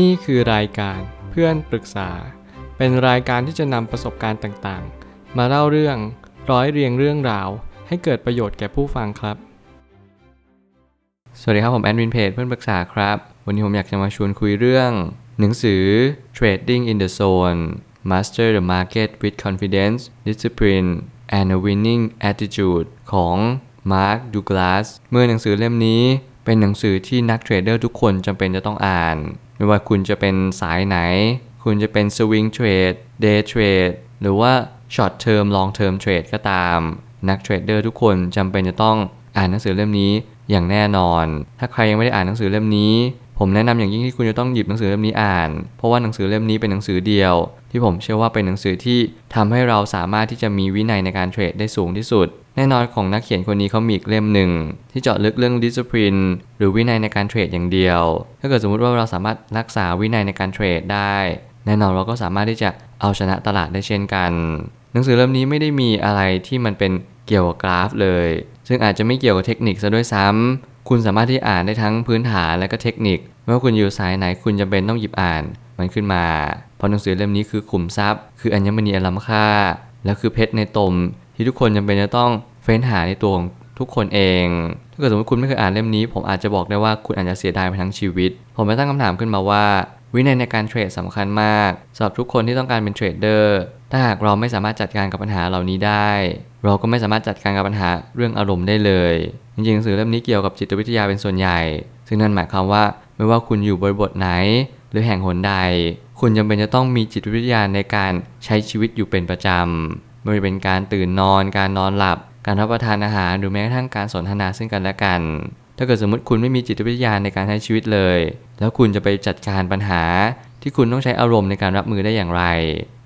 นี่คือรายการเพื่อนปรึกษาเป็นรายการที่จะนำประสบการณ์ต่างๆมาเล่าเรื่องร้อยเรียงเรื่องราวให้เกิดประโยชน์แก่ผู้ฟังครับสวัสดีครับผมแอดมินเพจเพื่อนปรึกษาครับวันนี้ผมอยากจะมาชวนคุยเรื่องหนังสือ Trading in the zone Master the Market with Confidence, Discipline and a Winning Attitude ของ Mark Douglas เมื่อหนังสือเล่มนี้เป็นหนังสือที่นักเทรดเดอร์ทุกคนจำเป็นจะต้องอ่านไม่ว่าคุณจะเป็นสายไหนคุณจะเป็น swing trade, day trade หรือว่า short term, long term trade ก็ตามนักเทรดเดอร์ทุกคนจำเป็นจะต้องอ่านหนังสือเล่มนี้อย่างแน่นอนถ้าใครยังไม่ได้อ่านหนังสือเล่มนี้ผมแนะนำอย่างยิ่งที่คุณจะต้องหยิบหนังสือเล่มนี้อ่านเพราะว่าหนังสือเล่มนี้เป็นหนังสือเดียวที่ผมเชื่อว่าเป็นหนังสือที่ทำให้เราสามารถที่จะมีวินัยในการเทรดได้สูงที่สุดแน่นอนของนักเขียนคนนี้เขามีอีกเล่มหนึ่งที่เจาะลึกเรื่อง discipline หรือวินัยในการเทรดอย่างเดียวถ้าเกิดสมมติว่าเราสามารถรักษาวินัยในการเทรดได้แน่นอนเราก็สามารถที่จะเอาชนะตลาดได้เช่นกันหนังสือเล่มนี้ไม่ได้มีอะไรที่มันเป็นเกี่ยวกับกราฟเลยซึ่งอาจจะไม่เกี่ยวกับเทคนิคซะด้วยซ้ำคุณสามารถที่อ่านได้ทั้งพื้นฐานและก็เทคนิคไม่ว่าคุณอยู่สายไหนคุณจำเป็นต้องหยิบอ่านมันขึ้นมาเพราะหนังสือเล่มนี้คือขุมทรัพย์คืออัญมณีอันล้ำค่าและคือเพชรในตมที่ทุกคนจำเป็นจะต้องเฟ้นหาในตัวของทุกคนเองถ้าเกิดสมมติคุณไม่เคยอ่านเล่มนี้ผมอาจจะบอกได้ว่าคุณอาจจะเสียดายไปทั้งชีวิตผมไปตั้งคำถามขึ้นมาว่าวินัยในการเทรดสำคัญมากสำหรับทุกคนที่ต้องการเป็นเทรดเดอร์ถ้าหากเราไม่สามารถจัดการกับปัญหาเหล่านี้ได้เราก็ไม่สามารถจัดการกับปัญหาเรื่องอารมณ์ได้เลยจริงๆหนังสือเล่มนี้เกี่ยวกับจิตวิทยาเป็นส่วนใหญ่ซึ่งนั่นหมายความว่าไม่ว่าคุณอยู่บริบทไหนหรือแห่งหนใดคุณจำเป็นจะต้องมีจิตวิทยาในการใช้ชีวิตอยู่เป็นประจำไม่ว่าจะเป็นการตื่นนอนการนอนหลับการรับประทานอาหารหรือแม้กระทั่งการสนทนาซึ่งกันและกันถ้าเกิดสมมติคุณไม่มีจิตวิทยาในการใช้ชีวิตเลยแล้วคุณจะไปจัดการปัญหาที่คุณต้องใช้อารมณ์ในการรับมือได้อย่างไร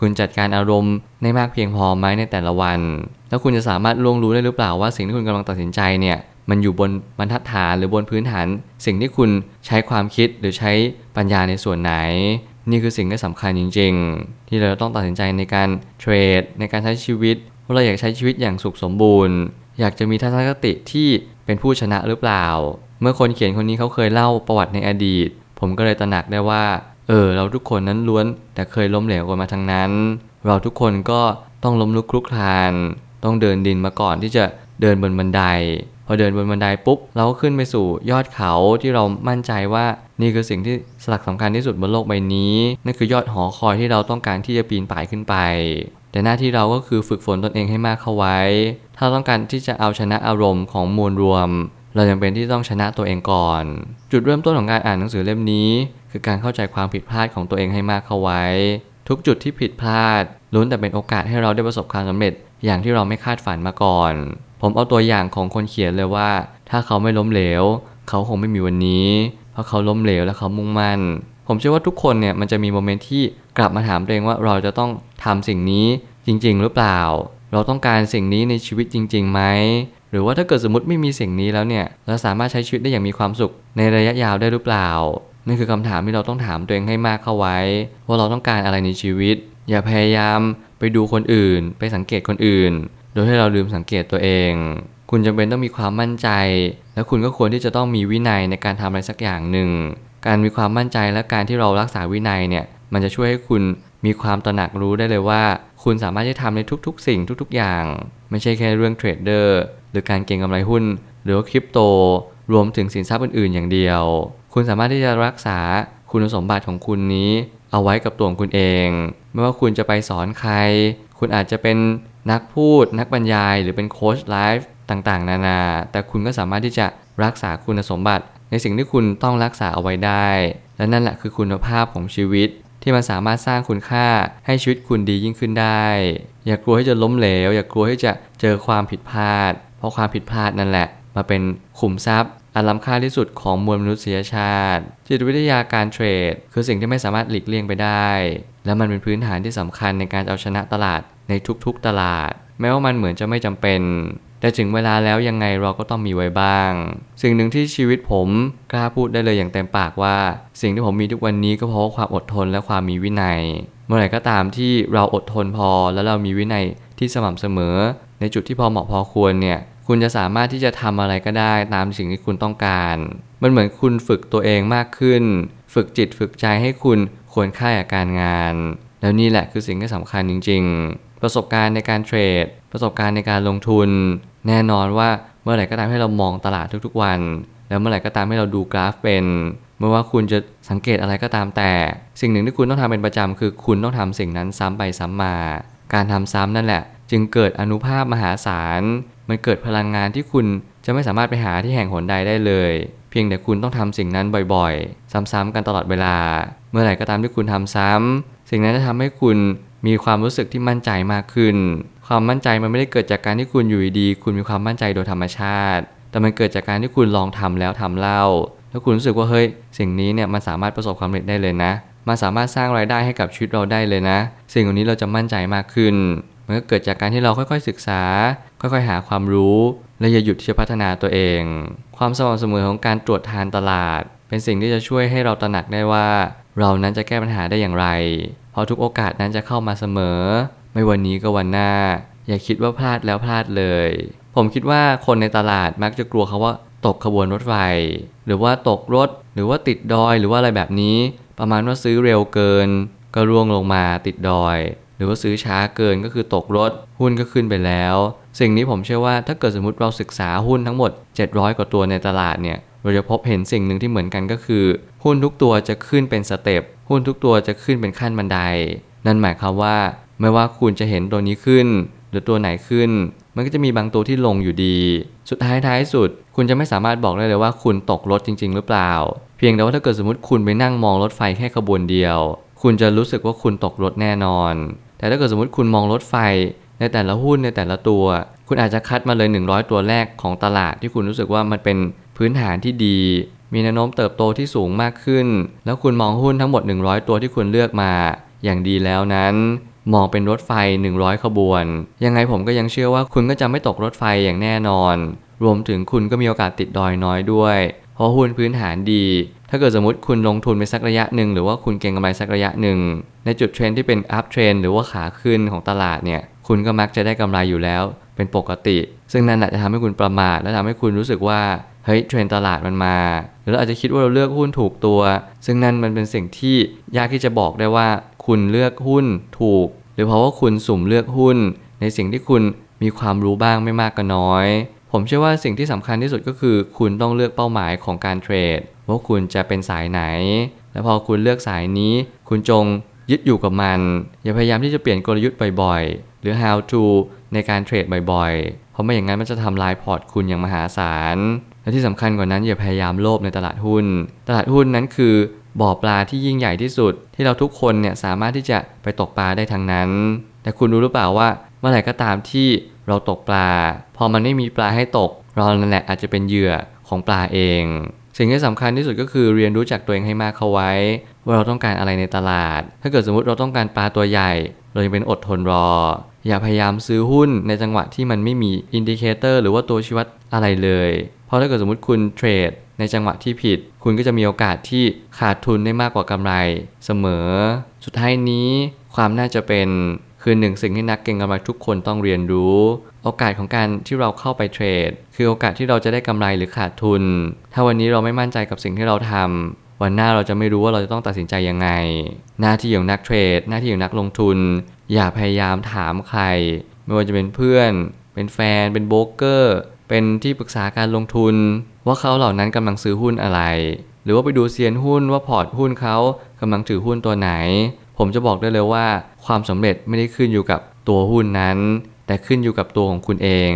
คุณจัดการอารมณ์ได้มากเพียงพอไหมในแต่ละวันแล้วคุณจะสามารถล่วงรู้ได้หรือเปล่าว่าสิ่งที่คุณกำลังตัดสินใจเนี่ยมันอยู่บนบรรทัดฐานหรือบนพื้นฐานสิ่งที่คุณใช้ความคิดหรือใช้ปัญญาในส่วนไหนนี่คือสิ่งที่สำคัญจริงๆที่เราต้องตัดสินใจในการเทรดในการใช้ชีวิตว่าเราอยากใช้ชีวิตอย่างสุขสมบูรณ์อยากจะมีทัศนคติที่เป็นผู้ชนะหรือเปล่าเมื่อคนเขียนคนนี้เขาเคยเล่าประวัติในอดีตผมก็เลยตระหนักได้ว่าเราทุกคนนั้นล้วนแต่เคยล้มเหลวกันมาทั้งนั้นเราทุกคนก็ต้องล้มลุกคลุกคลานต้องเดินดินมาก่อนที่จะเดินบนบันไดพอเดินบนบันไดปุ๊บเราก็ขึ้นไปสู่ยอดเขาที่เรามั่นใจว่านี่คือสิ่งที่สลักสำคัญที่สุดบนโลกใบนี้นั่นคือยอดหอคอยที่เราต้องการที่จะปีนป่ายขึ้นไปแต่หน้าที่เราก็คือฝึกฝนตนเองให้มากเข้าไว้ถ้าต้องการที่จะเอาชนะอารมณ์ของมวลรวมเราจำเป็นที่ต้องชนะตัวเองก่อนจุดเริ่มต้นของการอ่านหนังสือเล่มนี้คือการเข้าใจความผิดพลาดของตัวเองให้มากเข้าไว้ทุกจุดที่ผิดพลาดล้วนแต่เป็นโอกาสให้เราได้ประสบความสำเร็จอย่างที่เราไม่คาดฝันมาก่อนผมเอาตัวอย่างของคนเขียนเลยว่าถ้าเขาไม่ล้มเหลวเขาคงไม่มีวันนี้เพราะเขาล้มเหลวและเขามุ่งมั่นผมเชื่อว่าทุกคนเนี่ยมันจะมีโมเมนต์ที่กลับมาถามตัวเองว่าเราจะต้องทำสิ่งนี้จริงๆหรือเปล่าเราต้องการสิ่งนี้ในชีวิตจริงๆไหมหรือว่าถ้าเกิดสมมติไม่มีสิ่งนี้แล้วเนี่ยเราสามารถใช้ชีวิตได้อย่างมีความสุขในระยะยาวได้หรือเปล่านั่นคือคำถามที่เราต้องถามตัวเองให้มากเข้าไว้ว่าเราต้องการอะไรในชีวิตอย่าพยายามไปดูคนอื่นไปสังเกตคนอื่นโดยให้เราลืมสังเกตตัวเองคุณจำเป็นต้องมีความมั่นใจและคุณก็ควรที่จะต้องมีวินัยในการทำอะไรสักอย่างหนึ่งการมีความมั่นใจและการที่เรารักษาวินัยเนี่ยมันจะช่วยให้คุณมีความตระหนักรู้ได้เลยว่าคุณสามารถที่จะทำในทุกๆสิ่งทุกๆอย่างไม่ใช่แค่เรื่องเทรดเดอร์หรือการเก็งกำไรหุ้นหรือคริปโตรวมถึงสินทรัพย์อื่นๆอย่างเดียวคุณสามารถที่จะรักษาคุณสมบัติของคุณนี้เอาไว้กับตัวของคุณเองไม่ว่าคุณจะไปสอนใครคุณอาจจะเป็นนักพูดนักบรรยายหรือเป็นโค้ชไลฟ์ต่างๆนานาแต่คุณก็สามารถที่จะรักษาคุณสมบัติในสิ่งที่คุณต้องรักษาเอาไว้ได้และนั่นแหละคือคุณภาพของชีวิตที่มันสามารถสร้างคุณค่าให้ชีวิตคุณดียิ่งขึ้นได้อย่ากลัวที่จะล้มเหลวอย่ากลัวที่จะเจอความผิดพลาดเพราะความผิดพลาดนั่นแหละมาเป็นขุมทรัพย์อันล้ำค่าที่สุดของมวลมนุษยชาติจิตวิทยาการเทรดคือสิ่งที่ไม่สามารถหลีกเลี่ยงไปได้และมันเป็นพื้นฐานที่สำคัญในการเอาชนะตลาดในทุกๆตลาดแม้ว่ามันเหมือนจะไม่จำเป็นแต่ถึงเวลาแล้วยังไงเราก็ต้องมีไว้บ้างสิ่งหนึ่งที่ชีวิตผมกล้าพูดได้เลยอย่างเต็มปากว่าสิ่งที่ผมมีทุกวันนี้ก็เพราะความอดทนและความมีวินัยเมื่อไหร่ก็ตามที่เราอดทนพอและเรามีวินัยที่สม่ำเสมอในจุดที่พอเหมาะพอควรเนี่ยคุณจะสามารถที่จะทำอะไรก็ได้ตามสิ่งที่คุณต้องการมันเหมือนคุณฝึกตัวเองมากขึ้นฝึ ฝึกจิตฝึกใจให้คุณควรค่ากับการงานแล้วนี่แหละคือสิ่งที่สำคัญจริงๆประสบการณ์ในการเทรดประสบการณ์ในการลงทุนแน่นอนว่าเมื่อไหร่ก็ตามให้เรามองตลาดทุกๆวันแล้วเมื่อไหร่ก็ตามให้เราดูกราฟเป็นไม่ว่าคุณจะสังเกตอะไรก็ตามแต่สิ่งหนึ่งที่คุณต้องทำเป็นประจำคือคุณต้องทำสิ่งนั้นซ้ำไปซ้ำมาการทำซ้ำนั่นแหละจึงเกิดอานุภาพมหาศาลมันเกิดพลังงานที่คุณจะไม่สามารถไปหาที่แห่งหนใดได้เลยเพียงแต่คุณต้องทำสิ่งนั้นบ่อยๆซ้ำๆกันตลอดเวลาเมื่อไหร่ก็ตามที่คุณทำซ้ำสิ่งนั้นจะทำให้คุณมีความรู้สึกที่มั่นใจมากขึ้นความมั่นใจมันไม่ได้เกิดจากการที่คุณอยู่ดีคุณมีความมั่นใจโดยธรรมชาติแต่มันเกิดจากการที่คุณลองทำแล้วทำเล่าแล้วคุณรู้สึกว่าเฮ้ยสิ่งนี้เนี่ยมันสามารถประสบความสำเร็จได้เลยนะมันสามารถสร้างรายได้ให้กับชีวิตเราได้เลยนะสิ่งเหล่านี้เราจะมั่นใจมากขึ้นมันก็เกิดจากการที่เราค่อยๆศึกษาค่อยๆหาความรู้และอย่าหยุดที่จะพัฒนาตัวเองความสม่ำเสมอของการตรวจทานตลาดเป็นสิ่งที่จะช่วยให้เราตระหนักได้ว่าเรานั้นจะแก้ปัญหาได้อย่างไรเพราะทุกโอกาสนั้นจะเข้ามาเสมอไม่วันนี้ก็วันหน้าอย่าคิดว่าพลาดแล้วพลาดเลยผมคิดว่าคนในตลาดมักจะกลัวคำว่าตกขบวนรถไฟหรือว่าตกรถหรือว่าติดดอยหรือว่าอะไรแบบนี้ประมาณว่าซื้อเร็วเกินก็ร่วงลงมาติดดอยหรือว่าซื้อช้าเกินก็คือตกรถหุ้นก็ขึ้นไปแล้วสิ่งนี้ผมเชื่อว่าถ้าเกิดสมมติเราศึกษาหุ้นทั้งหมด700กว่าตัวในตลาดเนี่ยเราจะพบเห็นสิ่งหนึ่งที่เหมือนกันก็คือหุ้นทุกตัวจะขึ้นเป็นสเต็ปหุ้นทุกตัวจะขึ้นเป็นขั้นบันไดนั่นหมายความว่าไม่ว่าคุณจะเห็นตัวนี้ขึ้นหรือตัวไหนขึ้นมันก็จะมีบางตัวที่ลงอยู่ดีสุดท้ายสุดคุณจะไม่สามารถบอกได้เลยว่าคุณตกรถจริงๆหรือเปล่าเพียงแต่ว่าถ้าเกิดสมมติคุณไปนั่งมองรถไฟแค่ขบวนเดียวคุณจะรู้สึกว่าคุณตกรถแน่นอนแต่ถ้าเกิดสมมติคุณมองรถไฟในแต่ละหุ้นในแต่ละตัวคุณอาจจะคัดมาเลย100ตัวแรกของตลาดที่คุณรู้สึกว่ามันเป็นพื้นฐานที่ดีมีแนวโน้มเติบโตที่สูงมากขึ้นแล้วคุณมองหุ้นทั้งหมด100ตัวที่คุณเลือกมาอย่างดีแล้วนั้นมองเป็นรถไฟ100ขบวนยังไงผมก็ยังเชื่อว่าคุณก็จะไม่ตกรถไฟอย่างแน่นอนรวมถึงคุณก็มีโอกาสติดดอยน้อยด้วยเพราะหุ้นพื้นฐานดีถ้าเกิดสมมติคุณลงทุนไปสักระยะหนึ่งหรือว่าคุณเก็งกำไรสักระยะหนึ่งในจุดเทรนที่เป็นอัพเทรนหรือว่าขาขึ้นของตลาดเนี่ยคุณก็มักจะได้กำไรอยู่แล้วเป็นปกติซึ่งนั่นแหละจะทำให้คุณประมาทและทำให้คุณรู้สึกว่าเฮ้ยเทรนตลาดมันมาหรือเราอาจจะคิดว่าเราเลือกหุ้นถูกตัวซึ่งนั่นมันเป็นสิ่งที่ยากที่จะบอกได้ว่าคุณเลือกหุ้นถูกหรือเพราะว่าคุณสุ่มเลือกหุ้นในสิ่งที่คุณมีความรู้บ้างไม่มากก็น้อยผมเชื่อว่าสิ่งที่สำคัญที่สุดก็คือคุณต้องเลือกเป้าหมายของการเทรดว่าคุณจะเป็นสายไหนและพอคุณเลือกสายนี้คุณจงยึดอยู่กับมันอย่าพยายามที่จะเปลี่ยนกลยุทธ์บ่อยๆหรือ how to ในการเทรดบ่อยๆเพราะไม่อย่างนั้นมันจะทำลายพอร์ตคุณอย่างมหาศาลและที่สำคัญกว่านั้นอย่าพยายามโลภในตลาดหุ้นตลาดหุ้นนั้นคือบ่อปลาที่ยิ่งใหญ่ที่สุดที่เราทุกคนเนี่ยสามารถที่จะไปตกปลาได้ทั้งนั้นแต่คุณรู้หรือเปล่าว่าเมื่อไหร่ก็ตามที่เราตกปลาพอมันไม่มีปลาให้ตกเรานั่นแหละอาจจะเป็นเหยื่อของปลาเองสิ่งที่สำคัญที่สุดก็คือเรียนรู้จักตัวเองให้มากเข้าไว้ว่าเราต้องการอะไรในตลาดถ้าเกิดสมมติเราต้องการปลาตัวใหญ่เราจะเป็นอดทนรออย่าพยายามซื้อหุ้นในจังหวะที่มันไม่มีอินดิเคเตอร์หรือว่าตัวชี้วัดอะไรเลยเพราะถ้าเกิดสมมติคุณเทรดในจังหวะที่ผิดคุณก็จะมีโอกาสที่ขาดทุนได้มากกว่ากำไรเสมอสุดท้ายนี้ความน่าจะเป็นคือหนึ่งสิ่งที่นักเก็งกำไรทุกคนต้องเรียนรู้โอกาสของการที่เราเข้าไปเทรดคือโอกาสที่เราจะได้กำไรหรือขาดทุนถ้าวันนี้เราไม่มั่นใจกับสิ่งที่เราทำวันหน้าเราจะไม่รู้ว่าเราจะต้องตัดสินใจยังไงหน้าที่ของนักเทรดหน้าที่ของนักลงทุนอย่าพยายามถามใครไม่ว่าจะเป็นเพื่อนเป็นแฟนเป็นโบรกเกอร์เป็นที่ปรึกษาการลงทุนว่าเขาเหล่านั้นกำลังซื้อหุ้นอะไรหรือว่าไปดูเซียนหุ้นว่าพอร์ตหุ้นเขากำลังถือหุ้นตัวไหนผมจะบอกได้เลยว่าความสำเร็จไม่ได้ขึ้นอยู่กับตัวหุ้นนั้นแต่ขึ้นอยู่กับตัวของคุณเอง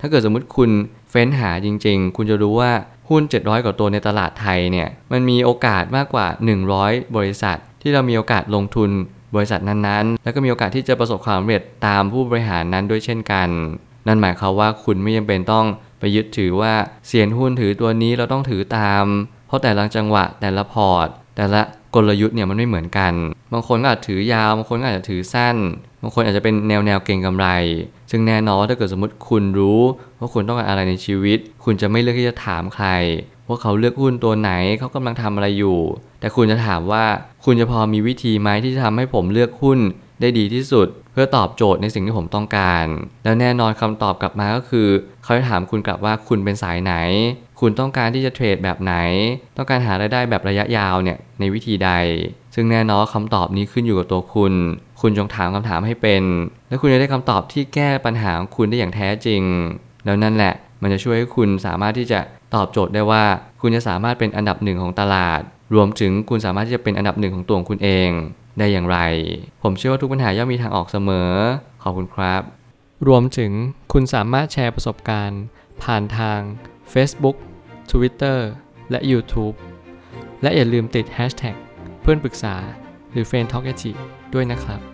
ถ้าเกิดสมมติคุณเฟ้นหาจริงๆคุณจะรู้ว่าหุ้น700กว่าตัวในตลาดไทยเนี่ยมันมีโอกาสมากกว่า100บริษัทที่เรามีโอกาสลงทุนบริษัทนั้นๆแล้วก็มีโอกาสที่จะประสบความสำเร็จตามผู้บริหารนั้นด้วยเช่นกันนั่นหมายความว่าคุณไม่จำเป็นต้องไปยึดถือว่าเซียนหุ้นถือตัวนี้เราต้องถือตามเพราะแต่ละจังหวะแต่ละพอร์ตแต่ละกลยุทธ์เนี่ยมันไม่เหมือนกันบางคนก็อาจถือยาวบางคนก็อาจจะถือสั้นบางคนอาจจะเป็นแนวเก็งกำไรซึ่งแน่นอนถ้าเกิดสมมติคุณรู้ว่าคุณต้องการอะไรในชีวิตคุณจะไม่เลือกที่จะถามใครว่าเขาเลือกหุ้นตัวไหนเขากำลังทำอะไรอยู่แต่คุณจะถามว่าคุณจะพอมีวิธีไหมที่จะทำให้ผมเลือกหุ้นได้ดีที่สุดเพื่อตอบโจทย์ในสิ่งที่ผมต้องการแล้วแน่นอนคำตอบกลับมาก็คือเขาจะถามคุณกลับว่าคุณเป็นสายไหนคุ คุณต้องการที่จะเทรดแบบไหนต้องการหารายได้แบบระยะยาวเนี่ยในวิธีใดซึ่งแน่นอนคำตอบนี้ขึ้นอยู่กับตัวคุณคุณจงถามคำถามให้เป็นและคุณจะได้คำตอบที่แก้ปัญหาของคุณได้อย่างแท้จริงแล้วนั่นแหละมันจะช่วยให้คุณสามารถที่จะตอบโจทย์ได้ว่าคุณจะสามารถเป็นอันดับหนึ่งของตลาดรวมถึงคุณสามารถที่จะเป็นอันดับหนึ่งของตัวคุณเองได้อย่างไรผมเชื่อว่าทุกปัญหาย่อมมีทางออกเสมอขอบคุณครับรวมถึงคุณสามารถแชร์ประสบการณ์ผ่านทาง Facebook Twitter และ YouTube และอย่าลืมติด Hashtag เพื่อนปรึกษาหรือ Friend Talk ด้วยนะครับ